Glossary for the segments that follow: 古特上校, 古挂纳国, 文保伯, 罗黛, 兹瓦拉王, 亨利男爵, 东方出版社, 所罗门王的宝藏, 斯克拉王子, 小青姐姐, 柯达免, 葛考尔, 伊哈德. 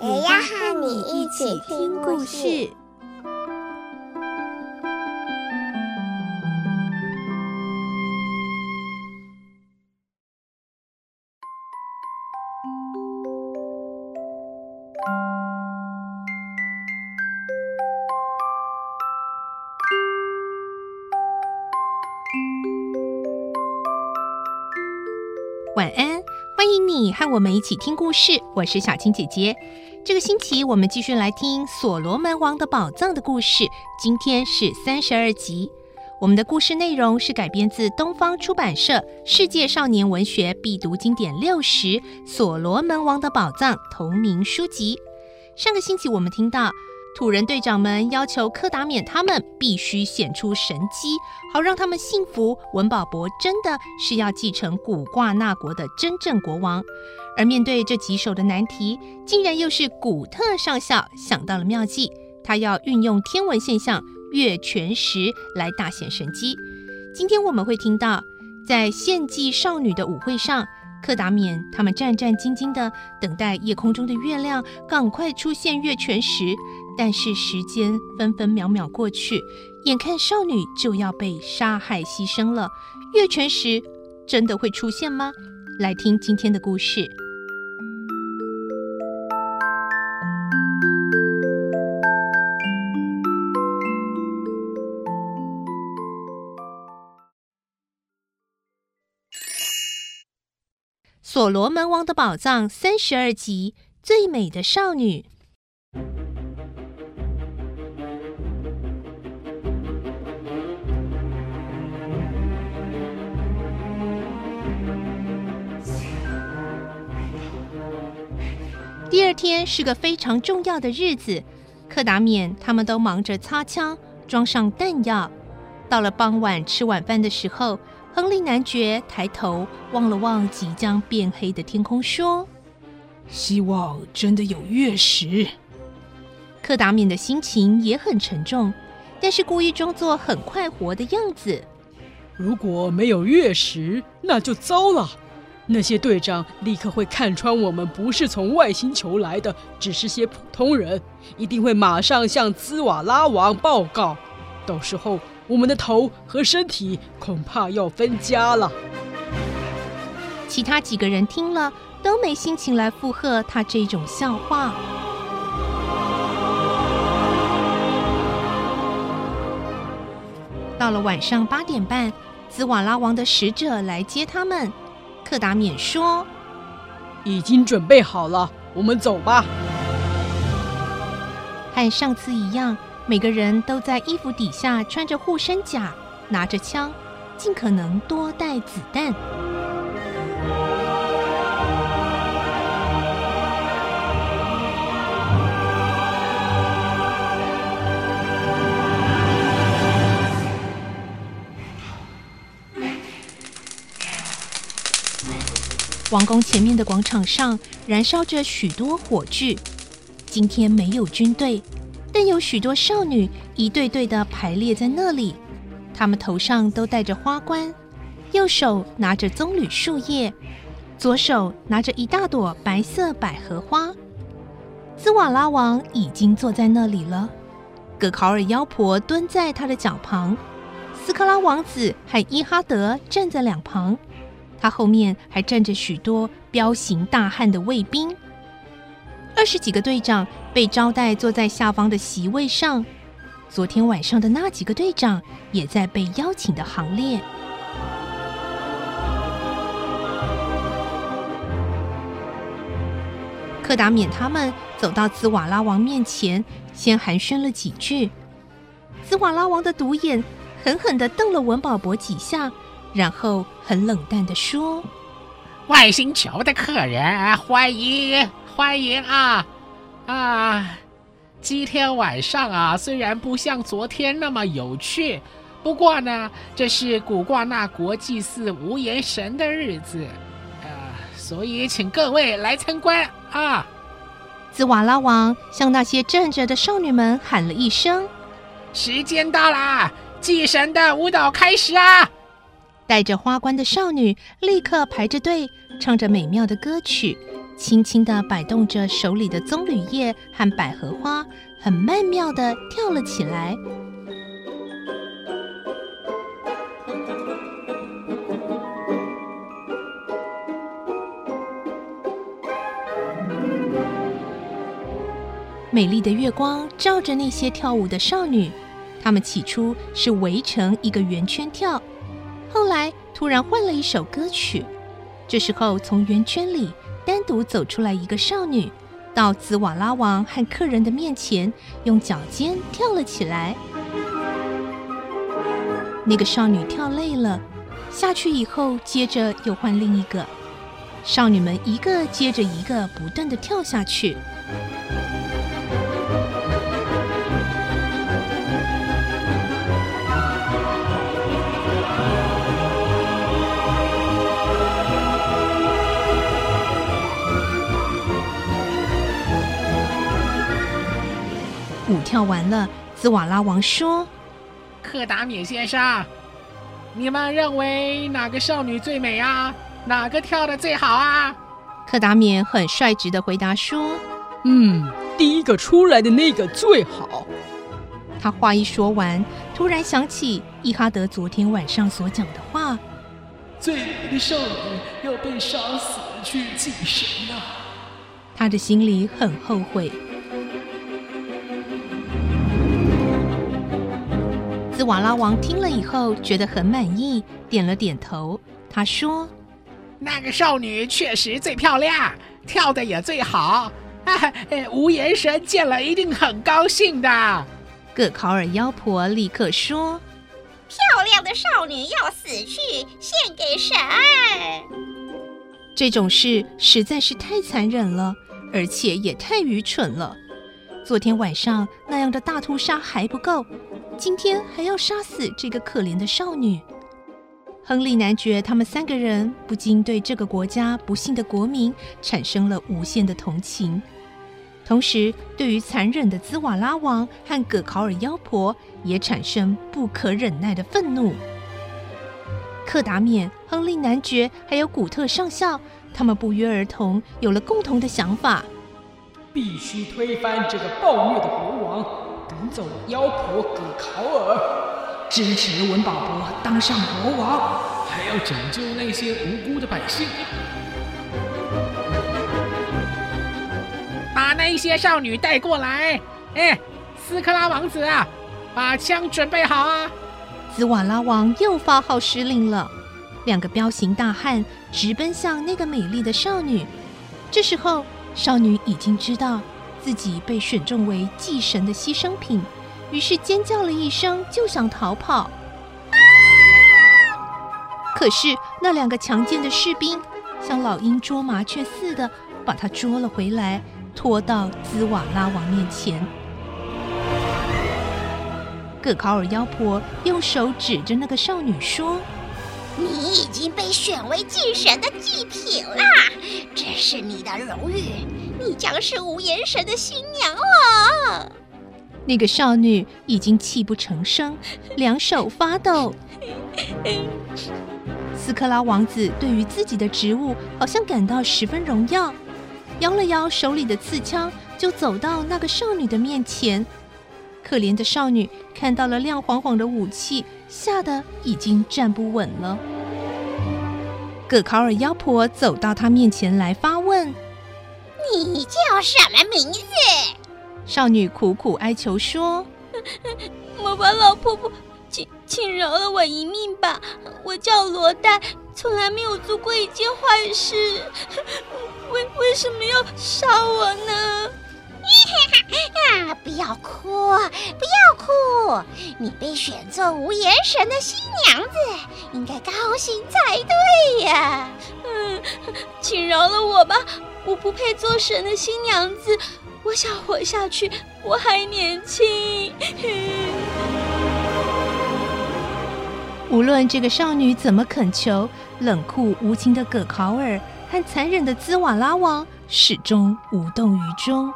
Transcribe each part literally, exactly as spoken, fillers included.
也要和你一起听故事。晚安，欢迎你和我们一起听故事，我是小青姐姐。这个星期我们继续来听所罗门王的宝藏的故事，今天是三十二集。我们的故事内容是改编自东方出版社世界少年文学必读经典六十所罗门王的宝藏同名书籍。上个星期我们听到土人队长们要求柯达免他们必须显出神迹，好让他们信服文保伯真的是要继承古挂纳国的真正国王。而面对这棘手的难题，竟然又是古特上校想到了妙计，他要运用天文现象月全食来大显神迹。今天我们会听到，在献祭少女的舞会上，柯达免他们战战兢兢地等待夜空中的月亮赶快出现月全食，但是时间分分秒秒过去，眼看少女就要被杀害牺牲了。月全食真的会出现吗？来听今天的故事。所罗门王的宝藏三十二集，最美的少女。第二天是个非常重要的日子，柯达免他们都忙着擦枪装上弹药。到了傍晚吃晚饭的时候，亨利男爵抬头望了望即将变黑的天空，说，希望真的有月食。柯达免的心情也很沉重，但是故意装作很快活的样子。如果没有月食那就糟了，那些队长立刻会看穿我们不是从外星球来的，只是些普通人，一定会马上向兹瓦拉王报告，到时候我们的头和身体恐怕要分家了。其他几个人听了都没心情来附和他这种笑话。到了晚上八点半，兹瓦拉王的使者来接他们。柯达免说，已经准备好了，我们走吧。和上次一样，每个人都在衣服底下穿着护身甲，拿着枪，尽可能多带子弹。王宫前面的广场上燃烧着许多火炬，今天没有军队，但有许多少女一对对地排列在那里，她们头上都戴着花冠，右手拿着棕榈树叶，左手拿着一大朵白色百合花。兹瓦拉王已经坐在那里了，葛考尔妖婆蹲在他的脚旁，斯克拉王子和伊哈德站在两旁，他后面还站着许多彪形大汉的卫兵。二十几个队长被招待坐在下方的席位上，昨天晚上的那几个队长也在被邀请的行列。柯达免他们走到兹瓦拉王面前，先寒暄了几句。兹瓦拉王的独眼狠狠地瞪了文保伯几下，然后很冷淡地说，外星球的客人，欢迎欢迎啊，啊，今天晚上啊，虽然不像昨天那么有趣，不过呢，这是古挂那国祭祀无言神的日子，呃，所以请各位来参观啊。兹瓦拉王向那些站着的少女们喊了一声：“时间到啦，祭神的舞蹈开始啊！”带着花冠的少女立刻排着队，唱着美妙的歌曲，轻轻地摆动着手里的棕榈叶和百合花，很曼妙地跳了起来。美丽的月光照着那些跳舞的少女，她们起初是围成一个圆圈跳，后来突然换了一首歌曲。这时候，从圆圈里单独走出来一个少女，到兹瓦拉王和客人的面前，用脚尖跳了起来。那个少女跳累了，下去以后，接着又换另一个。少女们一个接着一个不断地跳下去。舞跳完了，兹瓦拉王说：“克达冕先生，你们认为哪个少女最美啊？哪个跳得最好啊？”克达冕很率直地回答说：“嗯，第一个出来的那个最好。”他话一说完，突然想起伊哈德昨天晚上所讲的话：“最美的少女要被杀死去祭神啊！”他的心里很后悔。兹瓦拉王听了以后觉得很满意，点了点头。他说：“那个少女确实最漂亮，跳得也最好，啊、无言神见了一定很高兴的。”葛考尔妖婆立刻说：“漂亮的少女要死去献给神。”这种事实在是太残忍了，而且也太愚蠢了。昨天晚上那样的大屠杀还不够，今天还要杀死这个可怜的少女。亨利男爵他们三个人不禁对这个国家不幸的国民产生了无限的同情，同时对于残忍的兹瓦拉王和葛考尔妖婆也产生不可忍耐的愤怒。克达冕、亨利男爵还有古特上校，他们不约而同有了共同的想法：必须推翻这个暴虐的国王，赶走妖婆葛考尔，支持文保伯当上国王，还要拯救那些无辜的百姓，把那些少女带过来。哎，斯克拉王子啊，把枪准备好啊！兹瓦拉王又发号施令了，两个彪形大汉直奔向那个美丽的少女。这时候，少女已经知道自己被选中为祭神的牺牲品，于是尖叫了一声，就想逃跑。可是那两个强健的士兵像老鹰捉麻雀似的，把他捉了回来，拖到兹瓦拉王面前。葛考尔妖婆用手指着那个少女说：“你已经被选为祭神的祭品啦，这是你的荣誉，你将是无言神的新娘了。”那个少女已经泣不成声，两手发抖。斯克拉王子对于自己的职务好像感到十分荣耀，摇了摇手里的刺枪，就走到那个少女的面前。可怜的少女看到了亮晃晃的武器，吓得已经站不稳了。葛考尔妖婆走到她面前来发问：“你叫什么名字？”少女苦苦哀求说：“魔法老婆婆，请请饶了我一命吧！我叫罗黛，从来没有做过一件坏事，为为什么要杀我呢？”“啊，不要哭，不要哭！你被选做无言神的新娘子，应该高兴才对呀！嗯，请饶了我吧！我不配做神的新娘子，我想活下去，我还年轻。无论这个少女怎么恳求，冷酷无情的葛考尔和残忍的兹瓦拉王始终无动于衷。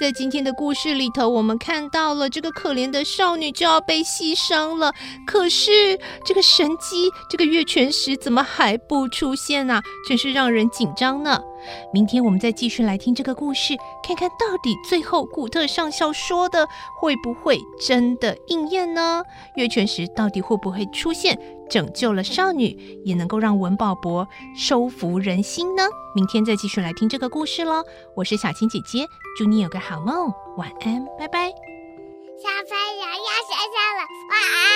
在今天的故事里头，我们看到了这个可怜的少女就要被牺牲了，可是这个神机，这个月全食怎么还不出现啊？真是让人紧张呢。明天我们再继续来听这个故事，看看到底最后古特上校说的会不会真的应验呢？月全食到底会不会出现，拯救了少女，也能够让文保博收服人心呢？明天再继续来听这个故事咯。我是小青姐姐，祝你有个好梦，晚安，拜拜。小朋友要睡觉了，晚安。